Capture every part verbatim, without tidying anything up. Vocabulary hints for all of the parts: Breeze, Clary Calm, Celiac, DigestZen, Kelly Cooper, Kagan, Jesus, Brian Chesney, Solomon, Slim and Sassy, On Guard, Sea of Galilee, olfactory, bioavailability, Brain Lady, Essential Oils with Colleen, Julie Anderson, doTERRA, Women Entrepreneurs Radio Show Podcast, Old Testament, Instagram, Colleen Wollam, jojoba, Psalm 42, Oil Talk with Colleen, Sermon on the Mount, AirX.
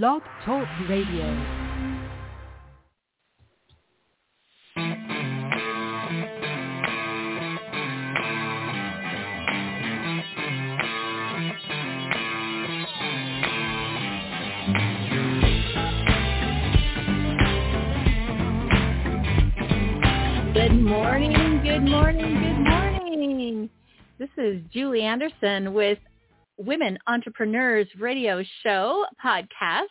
Blog Talk Radio. Good morning, good morning. This is Julie Anderson with Women Entrepreneurs Radio Show Podcast.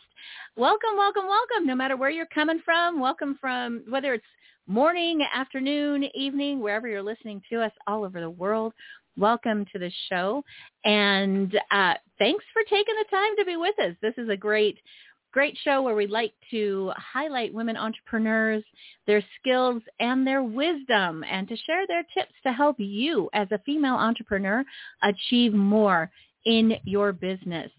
Welcome, welcome, welcome. No matter where you're coming from, welcome from whether it's morning, afternoon, evening, wherever you're listening to us all over the world. Welcome to the show. And uh, thanks for taking the time to be with us. This is a great Great show where we like to highlight women entrepreneurs, their skills, and their wisdom, and to share their tips to help you as a female entrepreneur achieve more in your business.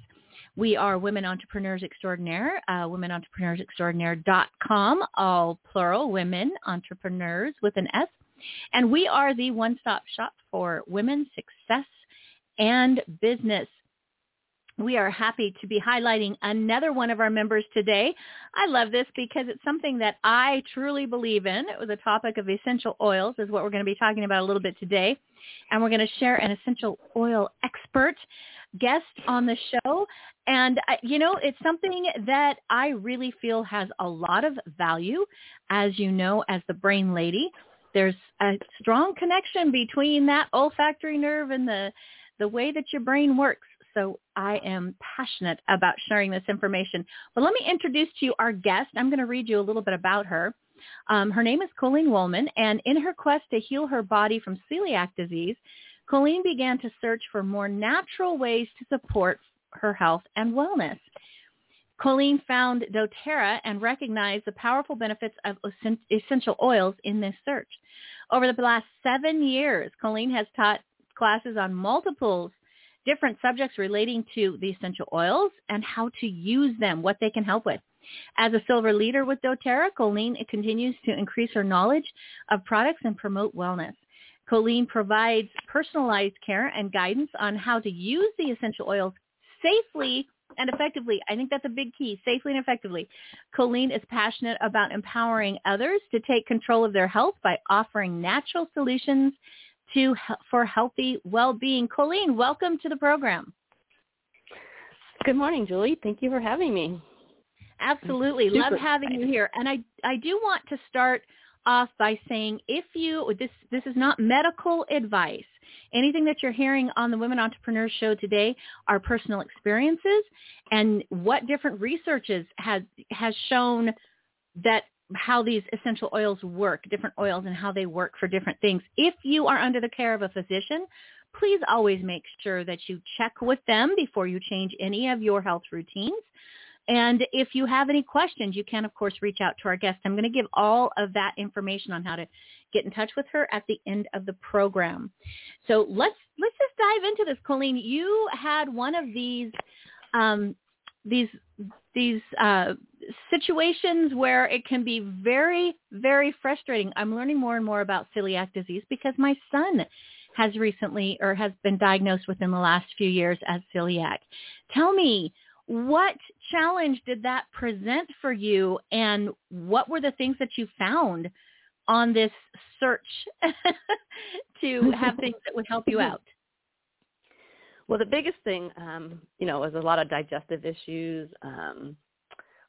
We are Women Entrepreneurs Extraordinaire, uh, women entrepreneurs extraordinaire dot com, all plural, Women Entrepreneurs with an S. And we are the one-stop shop for women's success and business. We are happy to be highlighting another one of our members today. I love this because it's something that I truly believe in. The topic of essential oils is what we're going to be talking about a little bit today. And we're going to share an essential oil expert guest on the show. And, you know, it's something that I really feel has a lot of value. As you know, as the Brain Lady, there's a strong connection between that olfactory nerve and the, the way that your brain works. So I am passionate about sharing this information. But let me introduce to you our guest. I'm going to read you a little bit about her. Um, her name is Colleen Wollam, and in her quest to heal her body from celiac disease, Colleen began to search for more natural ways to support her health and wellness. Colleen found doTERRA and recognized the powerful benefits of essential oils in this search. Over the last seven years, Colleen has taught classes on multiple different subjects relating to the essential oils and how to use them, what they can help with. As a silver leader with doTERRA, Colleen continues to increase her knowledge of products and promote wellness. Colleen provides personalized care and guidance on how to use the essential oils safely and effectively. I think that's a big key, safely and effectively. Colleen is passionate about empowering others to take control of their health by offering natural solutions To, for healthy well-being. Colleen, welcome to the program. Good morning, Julie. Thank you for having me. Absolutely. Love having excited. you here. And I, I do want to start off by saying if you, this, this is not medical advice. Anything that you're hearing on the Women Entrepreneurs Show today are personal experiences and what different researches has, has shown that how these essential oils work, different oils and how they work for different things. If you are under the care of a physician, please always make sure that you check with them before you change any of your health routines. And if you have any questions, you can, of course, reach out to our guest. I'm going to give all of that information on how to get in touch with her at the end of the program. So let's let's just dive into this. Colleen, you had one of these um, these these uh, situations where it can be very, very frustrating. I'm learning more and more about celiac disease because my son has recently or has been diagnosed within the last few years as celiac. Tell me, what challenge did that present for you, and what were the things that you found on this search to have things that would help you out? Well, the biggest thing, um, you know, was a lot of digestive issues, um,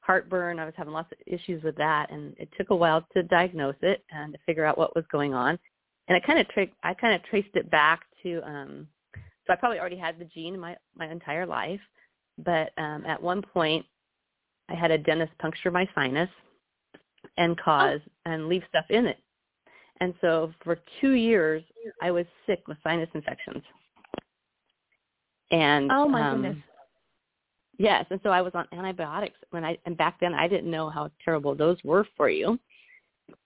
heartburn. I was having lots of issues with that, and it took a while to diagnose it and to figure out what was going on. And I kind of tra- I kind of traced it back to, um, so I probably already had the gene my, my entire life, but um, at one point I had a dentist puncture my sinus and cause oh. and leave stuff in it. And so for two years I was sick with sinus infections. And, oh, my um, goodness. Yes, and so I was on antibiotics. when I And back then I didn't know how terrible those were for you.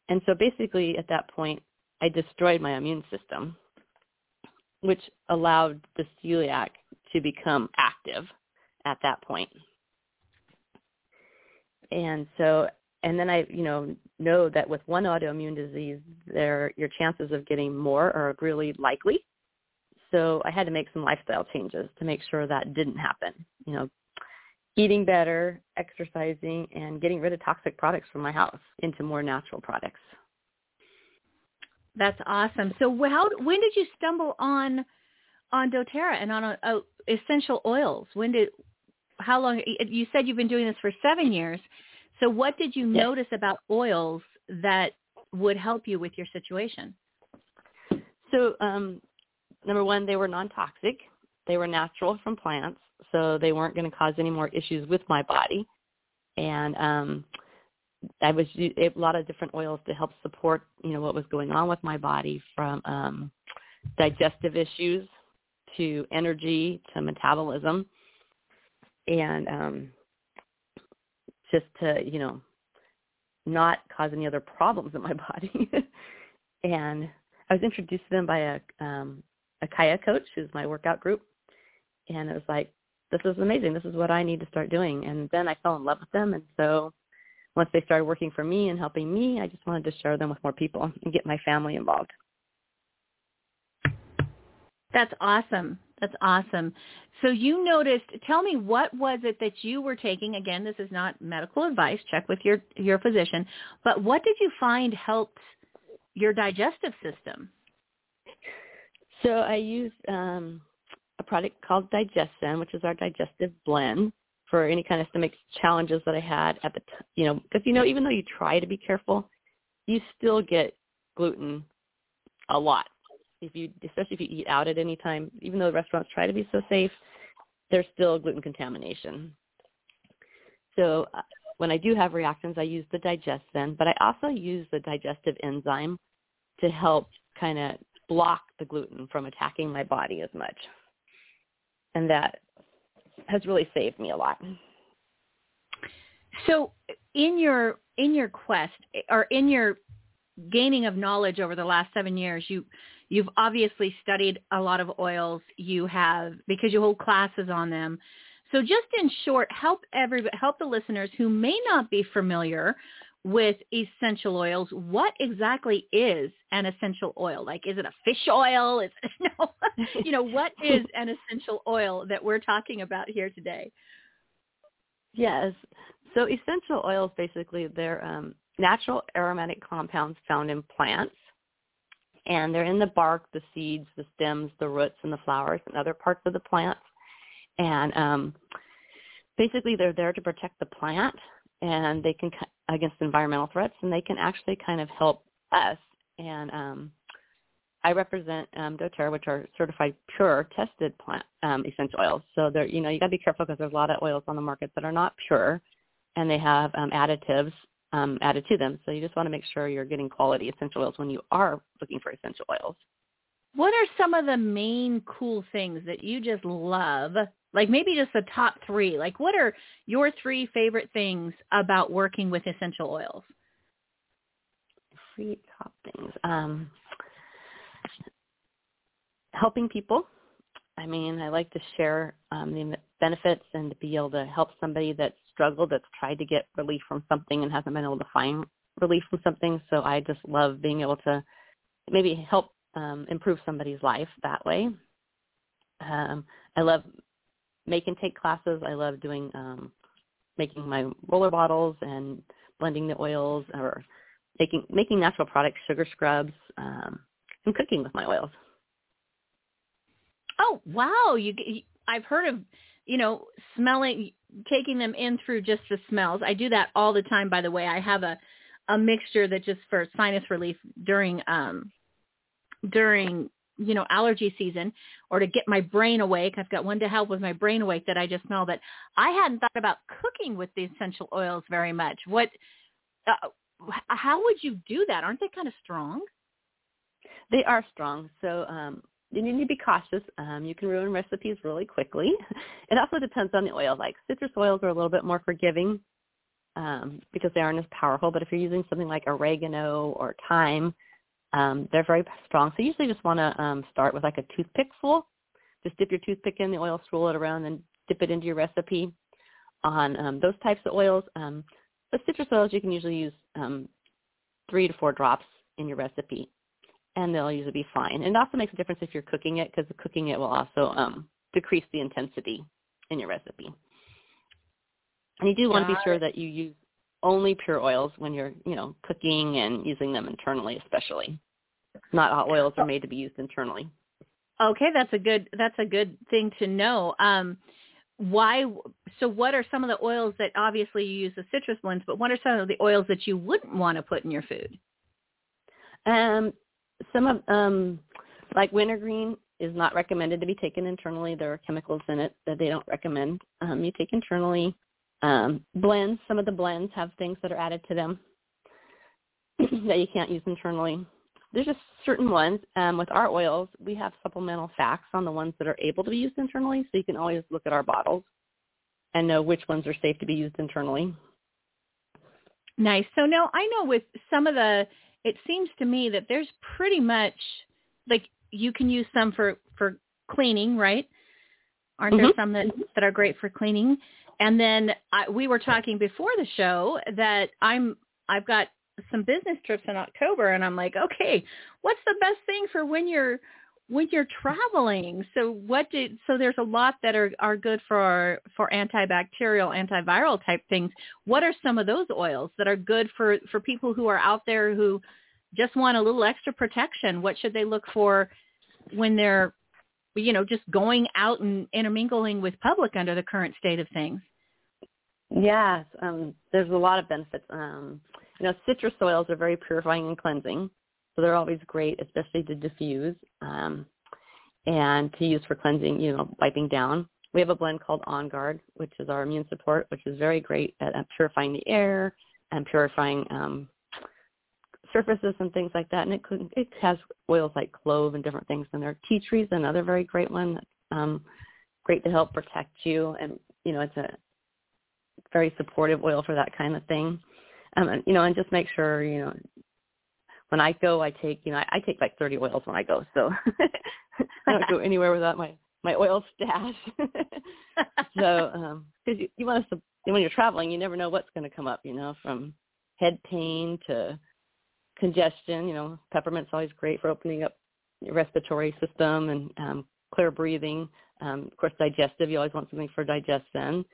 And so basically at that point I destroyed my immune system, which allowed the celiac to become active at that point. And so, and then I, you know, know that with one autoimmune disease, there your chances of getting more are really likely. So I had to make some lifestyle changes to make sure that didn't happen. You know, eating better, exercising, and getting rid of toxic products from my house into more natural products. That's awesome. So how, when did you stumble on on doTERRA and on a, a essential oils? When did, how long, you said you've been doing this for seven years. So what did you yes. notice about oils that would help you with your situation? So um, number one, they were non-toxic. They were natural from plants, so they weren't going to cause any more issues with my body. And um, I was a lot of different oils to help support, you know, what was going on with my body, from um, digestive issues to energy to metabolism, and um, just to, you know, not cause any other problems in my body. And I was introduced to them by a um, a Kaya coach, who's my workout group, and it was like, this is amazing. This is what I need to start doing. And then I fell in love with them, and so once they started working for me and helping me, I just wanted to share them with more people and get my family involved. That's awesome. That's awesome. So you noticed, tell me, what was it that you were taking? Again, this is not medical advice. Check with your, your physician. But what did you find helped your digestive system? So I used um, a product called DigestZen, which is our digestive blend for any kind of stomach challenges that I had at the, t- you know, because, you know, even though you try to be careful, you still get gluten a lot. If you, especially if you eat out at any time, even though restaurants try to be so safe, there's still gluten contamination. So uh, when I do have reactions, I use the DigestZen, but I also use the digestive enzyme to help kind of block the gluten from attacking my body as much. And that has really saved me a lot. So in your in your quest, or in your gaining of knowledge over the last seven years, you, you've obviously studied a lot of oils. You have, because you hold classes on them. So just in short, help every, help the listeners who may not be familiar with essential oils. What exactly is an essential oil? Like, is it a fish oil? Is it, no, you know, what is an essential oil that we're talking about here today? Yes. So essential oils, basically, they're um, natural aromatic compounds found in plants. And they're in the bark, the seeds, the stems, the roots, and the flowers, and other parts of the plants. And um, basically, they're there to protect the plant, and they can against environmental threats, and they can actually kind of help us. And um, I represent um, doTERRA, which are certified pure, tested plant um, essential oils. So they're, you know, you got to be careful because there's a lot of oils on the market that are not pure, and they have um, additives. Um, added to them. So you just want to make sure you're getting quality essential oils when you are looking for essential oils. What are some of the main cool things that you just love? Like, maybe just the top three. Like, what are your three favorite things about working with essential oils? Three top things. Um, helping people. I mean, I like to share um, the benefits and to be able to help somebody that's struggled, that's tried to get relief from something and hasn't been able to find relief from something. So I just love being able to maybe help um, improve somebody's life that way. Um, I love make and take classes. I love doing um, making my roller bottles and blending the oils, or making, making natural products, sugar scrubs, um, and cooking with my oils. Oh, wow. You, I've heard of, you know, smelling, taking them in through just the smells. I do that all the time, by the way. I have a, a mixture that just for sinus relief during, um, during, you know, allergy season, or to get my brain awake. I've got one to help with my brain awake that I just smell, but I hadn't thought about cooking with the essential oils very much. What, uh, how would you do that? Aren't they kind of strong? They are strong. So, um, you need to be cautious. Um, you can ruin recipes really quickly. It also depends on the oil. Like, citrus oils are a little bit more forgiving um, because they aren't as powerful. But if you're using something like oregano or thyme, um, they're very strong. So you usually just want to um, start with like a toothpick full. Just dip your toothpick in the oil, swirl it around, and dip it into your recipe. On um, those types of oils, um, with citrus oils, you can usually use um, three to four drops in your recipe, and they'll usually be fine. And it also makes a difference if you're cooking it, because cooking it will also um, decrease the intensity in your recipe. And you do want to be sure that you use only pure oils when you're, you know, cooking and using them internally, especially. Not all oils are made to be used internally. Okay, that's a good that's a good thing to know. Um, why? So, what are some of the oils that obviously you use the citrus ones? But what are some of the oils that you wouldn't want to put in your food? Um, some of um, like wintergreen is not recommended to be taken internally. There are chemicals in it that they don't recommend um, you take internally. Um, blends. Some of the blends have things that are added to them that you can't use internally. There's just certain ones. Um, with our oils, we have supplemental facts on the ones that are able to be used internally, so you can always look at our bottles and know which ones are safe to be used internally. Nice. So now I know with some of the, it seems to me that there's pretty much, like you can use some for, for cleaning, right? Aren't mm-hmm. there some that, that are great for cleaning? And then I, we were talking before the show that I'm, I've got some business trips in October, and I'm like, okay, what's the best thing for when you're when you're traveling? So what did so there's a lot that are, are good for for antibacterial, antiviral type things. What are some of those oils that are good for, for people who are out there who just want a little extra protection? What should they look for when they're, you know, just going out and intermingling with public under the current state of things? Yes, um, there's a lot of benefits. Um, you know, citrus oils are very purifying and cleansing, so they're always great, especially to diffuse um, and to use for cleansing, you know, wiping down. We have a blend called On Guard, which is our immune support, which is very great at uh, purifying the air and purifying um, surfaces and things like that. And it, could, it has oils like clove and different things. And there are tea trees, another very great one, that's, um, great to help protect you. And, you know, it's a very supportive oil for that kind of thing. Um, and, you know, and just make sure, you know, when I go, I take, you know, I, I take like thirty oils when I go. So I don't go anywhere without my, my oil stash. So, um, cause you, you want to, when you're traveling, you never know what's going to come up, you know, from head pain to congestion. You know, peppermint's always great for opening up your respiratory system and um, clear breathing. Um, of course, digestive, you always want something for digestion.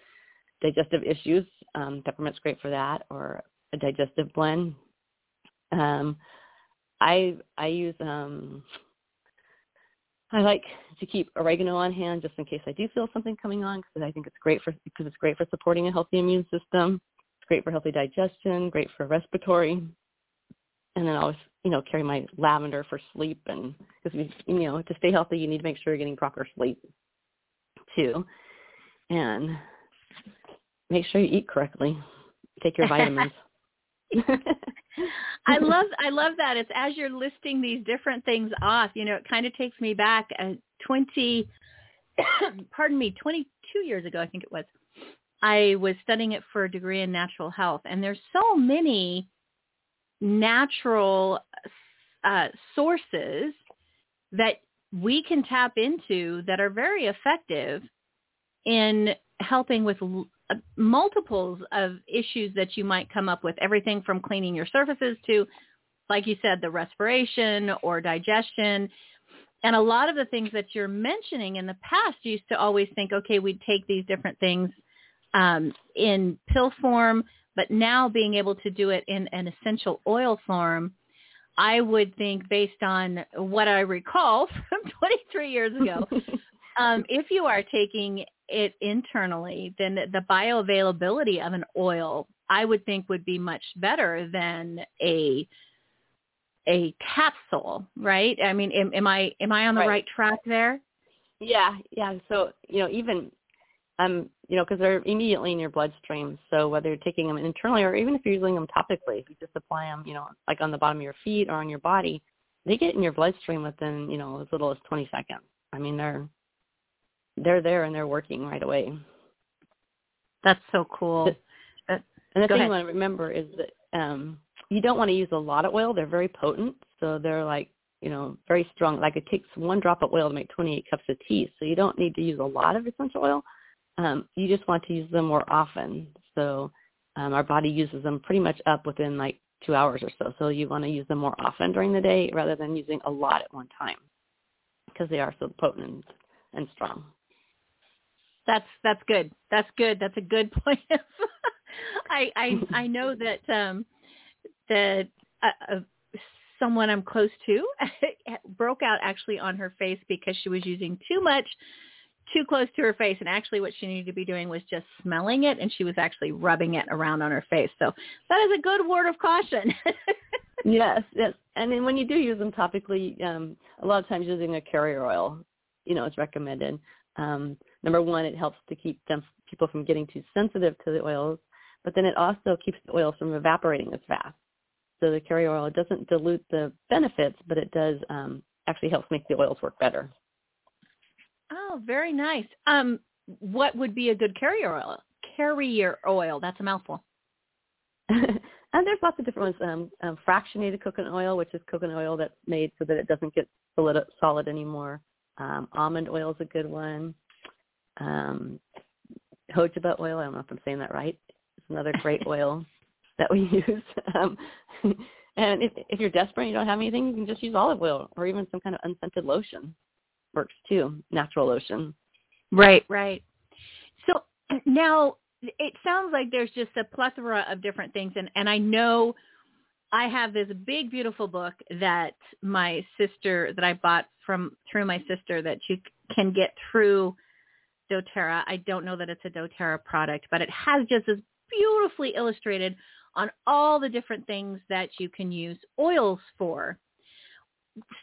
Digestive issues, um, peppermint's great for that, or a digestive blend. Um, I I use, um, I like to keep oregano on hand just in case I do feel something coming on, because I think it's great for, because it's great for supporting a healthy immune system. It's great for healthy digestion, great for respiratory. And then I always, you know, carry my lavender for sleep, and because, you know, to stay healthy, you need to make sure you're getting proper sleep too. And make sure you eat correctly. Take your vitamins. I love I love that. It's as you're listing these different things off, you know, it kind of takes me back uh, twenty, pardon me, twenty-two years ago, I think it was. I was studying it for a degree in natural health, and there's so many natural uh, sources that we can tap into that are very effective in helping with l- multiples of issues that you might come up with, everything from cleaning your surfaces to, like you said, the respiration or digestion. And a lot of the things that you're mentioning in the past, you used to always think, okay, we'd take these different things um, in pill form, but now being able to do it in an essential oil form, I would think, based on what I recall from twenty-three years ago, um, if you are taking it internally, then the bioavailability of an oil, I would think, would be much better than a a capsule, right? I mean, am, am I am I on the right. right track there? Yeah, yeah. So, you know, even um, you know, because they're immediately in your bloodstream. So whether you're taking them internally or even if you're using them topically, if you just apply them, you know, like on the bottom of your feet or on your body, they get in your bloodstream within, you know, as little as twenty seconds. I mean, they're they're there and they're working right away. That's so cool. And the thing you want to remember is that um, you don't want to use a lot of oil. They're very potent. So they're like, you know, very strong. Like it takes one drop of oil to make twenty-eight cups of tea. So you don't need to use a lot of essential oil. Um, you just want to use them more often. So um, our body uses them pretty much up within like two hours or so. So you want to use them more often during the day rather than using a lot at one time because they are so potent and strong. That's that's good. That's good. That's a good point. I, I I know that um, that uh, someone I'm close to broke out actually on her face because she was using too much, too close to her face. And actually what she needed to be doing was just smelling it. And she was actually rubbing it around on her face. So that is a good word of caution. Yes, yes. And then when you do use them topically, um, a lot of times using a carrier oil, you know, is recommended. Um, number one, it helps to keep them, people from getting too sensitive to the oils, but then it also keeps the oils from evaporating as fast. So the carrier oil doesn't dilute the benefits, but it does um, actually helps make the oils work better. Oh, very nice. Um, what would be a good carrier oil? Carrier oil, that's a mouthful. And there's lots of different ones. Um, um, fractionated coconut oil, which is coconut oil that's made so that it doesn't get solid, solid anymore. Um, almond oil is a good one. Um, jojoba oil, I don't know if I'm saying that right. It's another great oil that we use. Um, and if, if you're desperate and you don't have anything, you can just use olive oil or even some kind of unscented lotion. Works too, natural lotion. Right, right. So now it sounds like there's just a plethora of different things. And, and I know I have this big, beautiful book that my sister, that I bought from through my sister, that you can get through doTERRA. I don't know that it's a doTERRA product, but it has just this beautifully illustrated on all the different things that you can use oils for.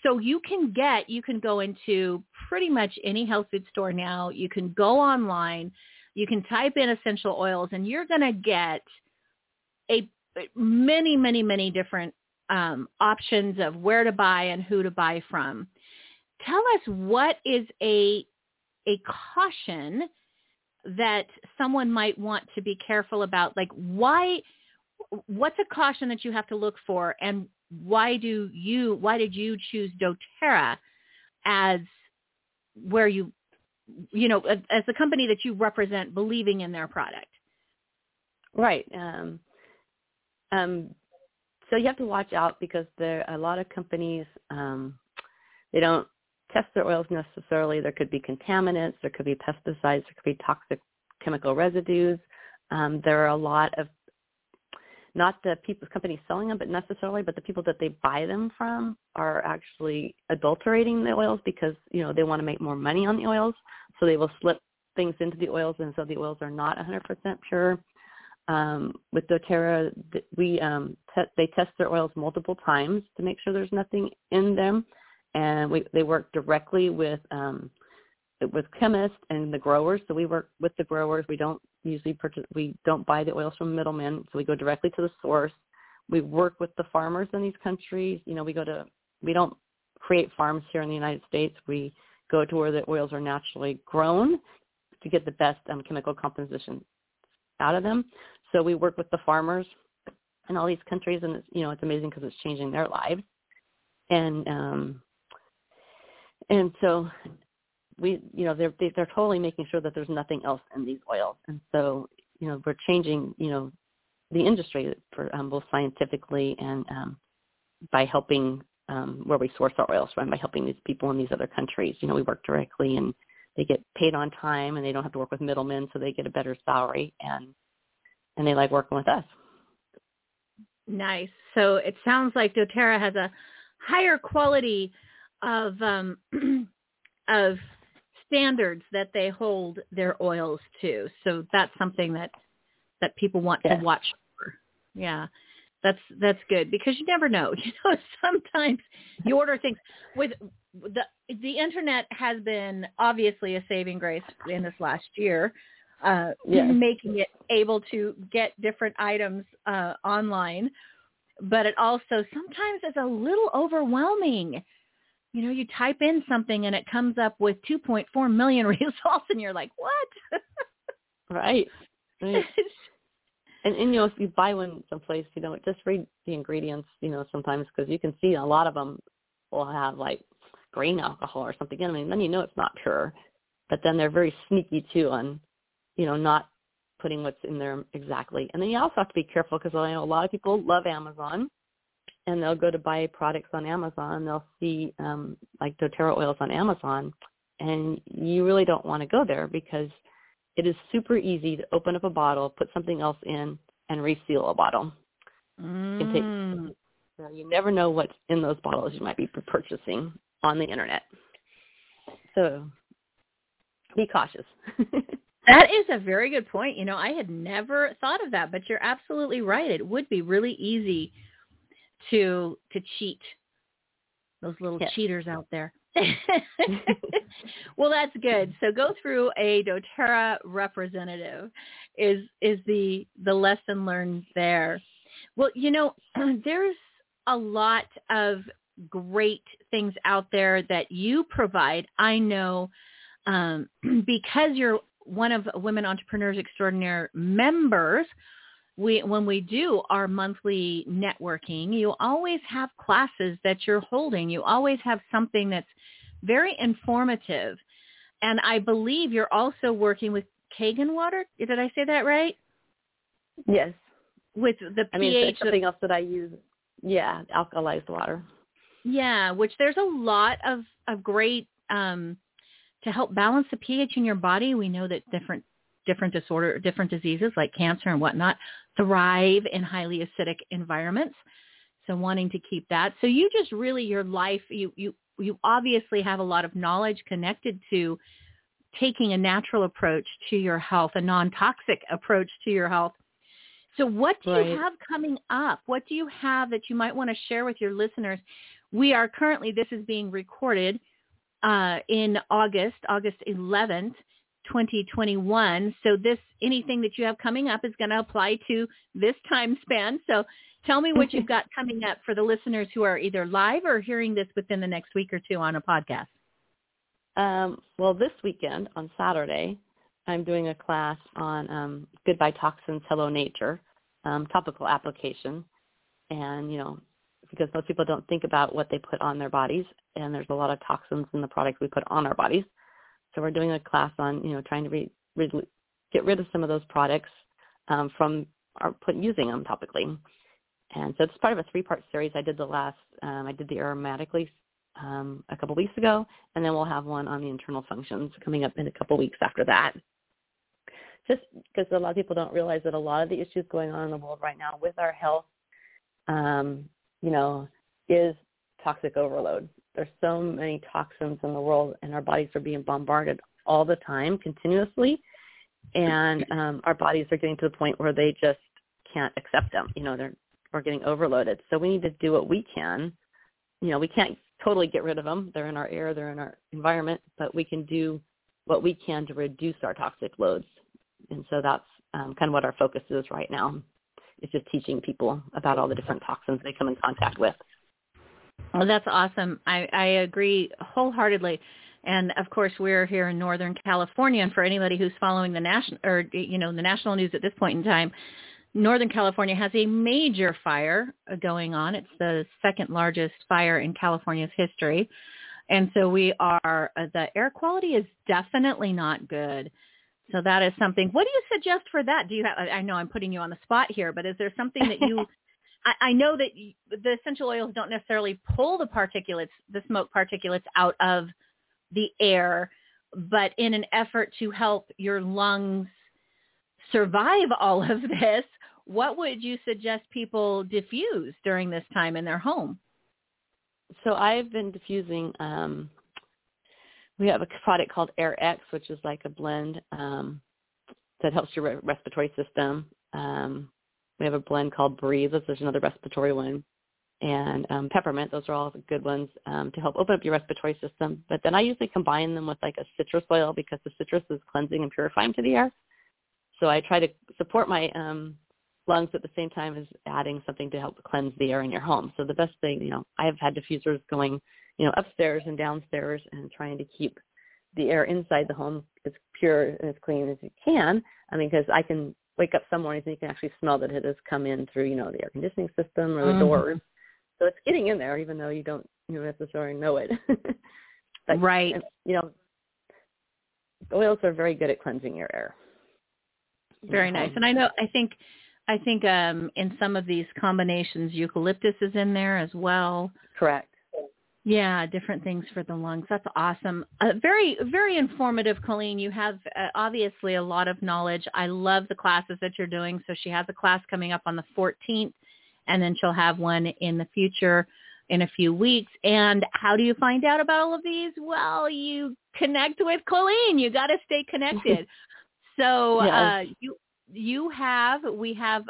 So you can get, you can go into pretty much any health food store now. You can go online. You can type in essential oils, and you're going to get a many, many, many different um, options of where to buy and who to buy from. Tell us, what is a a caution that someone might want to be careful about? Like, why, what's a caution that you have to look for, and why do you, why did you choose doTERRA as where you, you know, as the company that you represent, believing in their product? Right. Um, Um, so you have to watch out, because there are a lot of companies, um, they don't test their oils necessarily. There could be contaminants, there could be pesticides, there could be toxic chemical residues. Um, there are a lot of, not the people, companies selling them, but necessarily, but the people that they buy them from are actually adulterating the oils because, you know, they want to make more money on the oils. So they will slip things into the oils, and so the oils are not one hundred percent pure. Um, with doTERRA, we um, te- they test their oils multiple times to make sure there's nothing in them, and we, they work directly with um, with chemists and the growers. So we work with the growers. We don't usually purchase, we don't buy the oils from middlemen. So we go directly to the source. We work with the farmers in these countries. You know, we go to we don't create farms here in the United States. We go to where the oils are naturally grown to get the best um, chemical composition out of them. So we work with the farmers in all these countries, and it's, you know, it's amazing because it's changing their lives. And um, and so we, you know, they're they're totally making sure that there's nothing else in these oils. And so, you know, we're changing, you know, the industry for um, both scientifically and um, by helping um, where we source our oils from, by helping these people in these other countries. You know, we work directly, and they get paid on time, and they don't have to work with middlemen, so they get a better salary, and and they like working with us. Nice. So it sounds like doTERRA has a higher quality of um, of standards that they hold their oils to. So that's something that that people want yes. to watch for. Yeah. That's that's good, because you never know. You know, sometimes you order things with the the internet has been obviously a saving grace in this last year, uh, yes. making it able to get different items uh, online. But it also sometimes is a little overwhelming. You know, you type in something and it comes up with two point four million results, and you're like, what? Right. Right. And, and, you know, if you buy one someplace, you know, just read the ingredients, you know, sometimes, because you can see a lot of them will have, like, grain alcohol or something in them, and then you know it's not pure. But then they're very sneaky, too, on, you know, not putting what's in there exactly. And then you also have to be careful, because I know a lot of people love Amazon, and they'll go to buy products on Amazon, and they'll see, um, like, doTERRA oils on Amazon, and you really don't want to go there, because It is super easy to open up a bottle, put something else in, and reseal a bottle. Mm. Take, so you never know what's in those bottles you might be purchasing on the internet. So be cautious. That is a very good point. You know, I had never thought of that, but you're absolutely right. It would be really easy to to cheat. Those little yes. cheaters out there. Well, that's good. So go through a doTERRA representative is is the the lesson learned there. Well, you know, there's a lot of great things out there that you provide. I know um, because you're one of Women Entrepreneurs Extraordinaire members, we when we do our monthly networking, you always have classes that you're holding. You always have something that's very informative. And I believe you're also working with Kagan water. Did I say that right? Yes. With the I pH. I mean, it's something else that I use. Yeah, alkalized water. Yeah, which there's a lot of, of great, um, to help balance the pH in your body. We know that different different disorder, different diseases like cancer and whatnot thrive in highly acidic environments. So wanting to keep that. So you just really, your life, you you you obviously have a lot of knowledge connected to taking a natural approach to your health, a non-toxic approach to your health. So what do right. you have coming up? What do you have that you might want to share with your listeners? We are currently, this is being recorded uh, in August, August eleventh, twenty twenty-one. So this, anything that you have coming up is going to apply to this time span. So tell me what you've got coming up for the listeners who are either live or hearing this within the next week or two on a podcast. Um, well, this weekend on Saturday, I'm doing a class on um, Goodbye Toxins, Hello Nature, um, topical application. And, you know, because most people don't think about what they put on their bodies, and there's a lot of toxins in the products we put on our bodies. So we're doing a class on, you know, trying to re- re- get rid of some of those products um, from our put, using them topically. And so it's part of a three-part series. I did the last, um, I did the aromatically um, a couple weeks ago, and then we'll have one on the internal functions coming up in a couple weeks after that. Just because a lot of people don't realize that a lot of the issues going on in the world right now with our health, um, you know, is toxic overload. There's so many toxins in the world, and our bodies are being bombarded all the time, continuously, and um, our bodies are getting to the point where they just can't accept them. You know, they're we're getting overloaded. So we need to do what we can. You know, we can't totally get rid of them. They're in our air, they're in our environment, but we can do what we can to reduce our toxic loads. And so that's um, kind of what our focus is right now. It's just teaching people about all the different toxins they come in contact with. Well, that's awesome. I, I agree wholeheartedly. And of course, we're here in Northern California. And for anybody who's following the national or, you know, the national news at this point in time, Northern California has a major fire going on. It's the second largest fire in California's history. And so we are, the air quality is definitely not good. So that is something. What do you suggest for that? Do you have, I know I'm putting you on the spot here, but is there something that you, I, I know that you, the essential oils don't necessarily pull the particulates, the smoke particulates out of the air, but in an effort to help your lungs survive all of this, what would you suggest people diffuse during this time in their home? So I've been diffusing, um, we have a product called AirX, which is like a blend um, that helps your re- respiratory system. Um, we have a blend called Breeze. There's another respiratory one. And um, peppermint. Those are all the good ones um, to help open up your respiratory system. But then I usually combine them with like a citrus oil because the citrus is cleansing and purifying to the air. So I try to support my um, lungs at the same time as adding something to help cleanse the air in your home. So the best thing, you know, I've had diffusers going you know, upstairs and downstairs and trying to keep the air inside the home as pure and as clean as you can. I mean, because I can wake up some mornings and you can actually smell that it has come in through, you know, the air conditioning system or the mm-hmm. doors. So it's getting in there, even though you don't you necessarily know it. But, right. You know, oils are very good at cleansing your air. Very mm-hmm. nice. And I know, I think, I think um, in some of these combinations, eucalyptus is in there as well. Correct. Yeah, different things for the lungs. That's awesome. Uh, very, very informative, Colleen. You have uh, obviously a lot of knowledge. I love the classes that you're doing. So she has a class coming up on the fourteenth, and then she'll have one in the future in a few weeks. And how do you find out about all of these? Well, you connect with Colleen. You got to stay connected. So yes. uh, you you have, we have,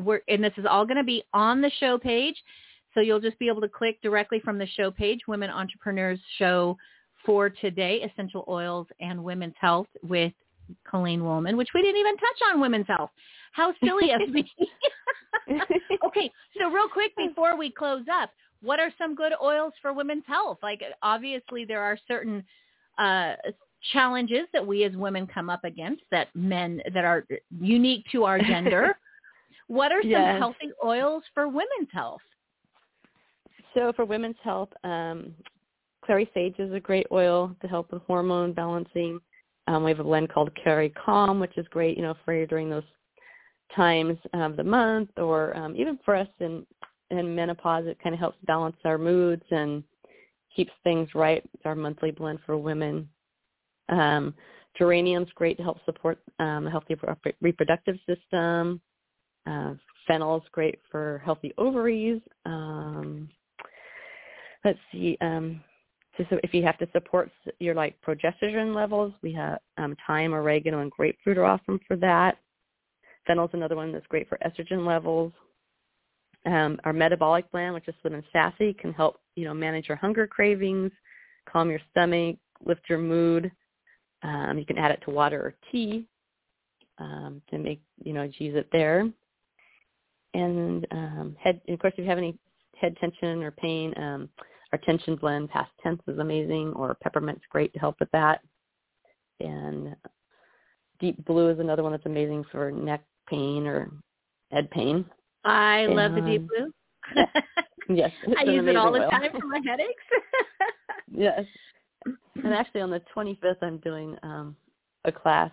we're, and this is all going to be on the show page. So you'll just be able to click directly from the show page, Women Entrepreneurs Show for today, Essential Oils and Women's Health with Colleen Wollam, which we didn't even touch on women's health. How silly of me. Okay, so real quick before we close up, what are some good oils for women's health? Like obviously there are certain uh, challenges that we as women come up against that men that are unique to our gender. What are some yes. healthy oils for women's health? So for women's health, um, clary sage is a great oil to help with hormone balancing. Um, we have a blend called Clary Calm, which is great, you know, for you during those times of the month, or um, even for us in, in menopause. It kind of helps balance our moods and keeps things right. It's our monthly blend for women. Um, geranium's great to help support um, a healthy reproductive system. Uh, fennel's great for healthy ovaries. Um, Let's see, um, to, so if you have to support your, like, progesterone levels, we have um, thyme, oregano, and grapefruit are awesome for that. Fennel's another one that's great for estrogen levels. Um, our metabolic blend, which is Slim and Sassy, can help, you know, manage your hunger cravings, calm your stomach, lift your mood. Um, you can add it to water or tea um, to make, you know, use it there. And, um, head, and of course, if you have any head tension or pain, um, our tension blend, past tense, is amazing, or peppermint's great to help with that. And deep blue is another one that's amazing for neck pain or head pain. I and, love the deep blue. Yes. I use it all the oil. time for my headaches. Yes. And actually on the twenty-fifth, I'm doing um, a class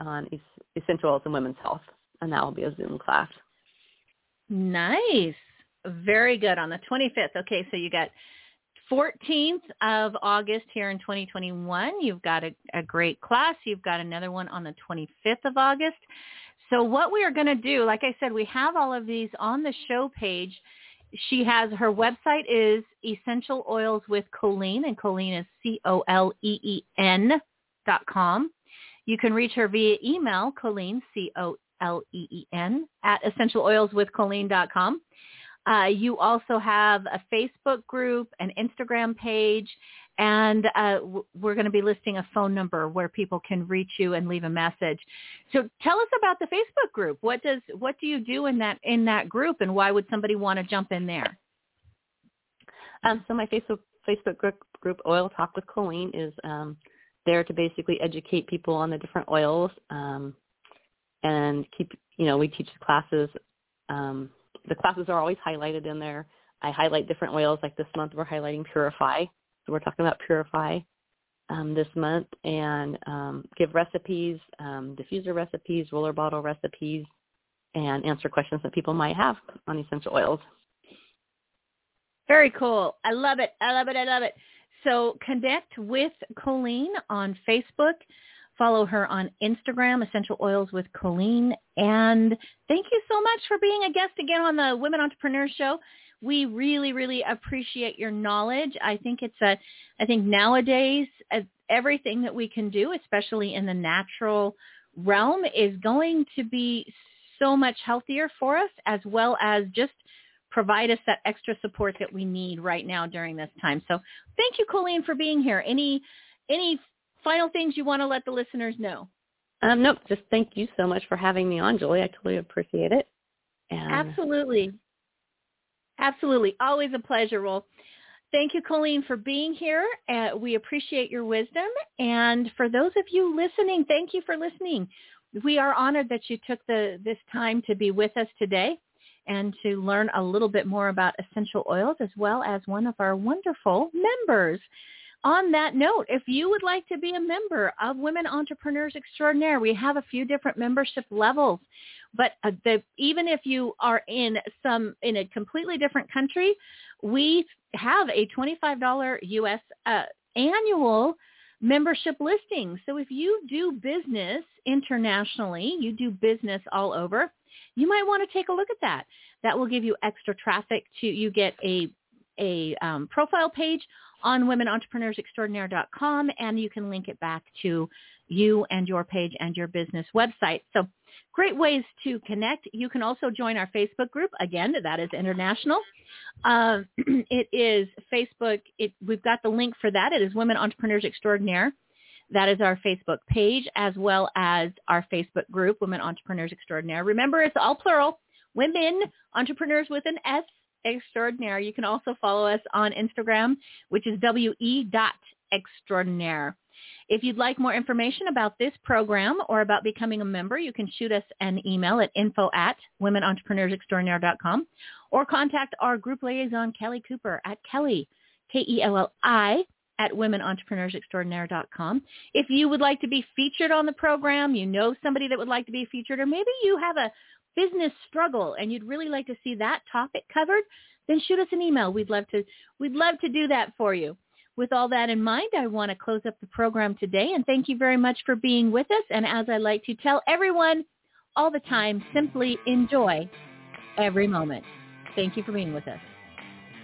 on es- essential oils and women's health, and that will be a Zoom class. Nice. Very good. On the twenty-fifth. Okay, so you got fourteenth of August here in twenty twenty-one. You've got a, a great class. You've got another one on the twenty-fifth of August. So what we are going to do, like I said, we have all of these on the show page. She has, her website is Essential Oils with Colleen, and Colleen is C O L E E N dot com. You can reach her via email, Colleen, C O L E E N, at essential oils with colleen dot com. Uh, you also have a Facebook group, an Instagram page, and uh, w- we're going to be listing a phone number where people can reach you and leave a message. So tell us about the Facebook group. What does what do you do in that in that group, and why would somebody want to jump in there? Um, so my Facebook Facebook group, group Oil Talk with Colleen is um, there to basically educate people on the different oils, um, and keep you know we teach classes. Um, The classes are always highlighted in there. I highlight different oils. Like this month, we're highlighting Purify. So we're talking about Purify um, this month, and um, give recipes, um, diffuser recipes, roller bottle recipes, and answer questions that people might have on essential oils. Very cool. I love it. I love it. I love it. So connect with Colleen on Facebook. Follow her on Instagram, Essential Oils with Colleen. And thank you so much for being a guest again on the Women Entrepreneurs Show. We really, really appreciate your knowledge. I think it's a, I think nowadays uh, everything that we can do, especially in the natural realm, is going to be so much healthier for us, as well as just provide us that extra support that we need right now during this time. So thank you, Colleen, for being here. Any, any final things you want to let the listeners know? Um, nope. Just thank you so much for having me on, Julie. I totally appreciate it. And Absolutely. Absolutely. Always a pleasure. Well, thank you, Colleen, for being here. Uh, we appreciate your wisdom. And for those of you listening, thank you for listening. We are honored that you took the this time to be with us today and to learn a little bit more about essential oils, as well as one of our wonderful members. on that note, if you would like to be a member of Women Entrepreneurs Extraordinaire, we have a few different membership levels. But uh, the, even if you are in some in a completely different country, we have a twenty-five dollars U S uh, annual membership listing. So if you do business internationally, you do business all over, you might want to take a look at that. That will give you extra traffic to you get a a um, profile page on women entrepreneurs extraordinaire dot com, and you can link it back to you and your page and your business website. So great ways to connect. You can also join our Facebook group. Again, that is international. Uh, it is Facebook. It, we've got the link for that. It is Women Entrepreneurs Extraordinaire. That is our Facebook page, as well as our Facebook group, Women Entrepreneurs Extraordinaire. Remember, it's all plural. Women Entrepreneurs with an S Extraordinaire. You can also follow us on Instagram, which is W E dot extraordinaire. If you'd like more information about this program or about becoming a member, you can shoot us an email at info at women entrepreneurs extraordinaire dot com, or contact our group liaison, Kelly Cooper, at Kelly, K E L L I, at women entrepreneurs extraordinaire dot com. If you would like to be featured on the program, you know somebody that would like to be featured, or maybe you have a business struggle and you'd really like to see that topic covered, then shoot us an email. We'd love to, we'd love to do that for you. With all that in mind, I want to close up the program today, and thank you very much for being with us. And as I like to tell everyone all the time, simply enjoy every moment. Thank you for being with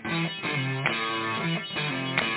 us.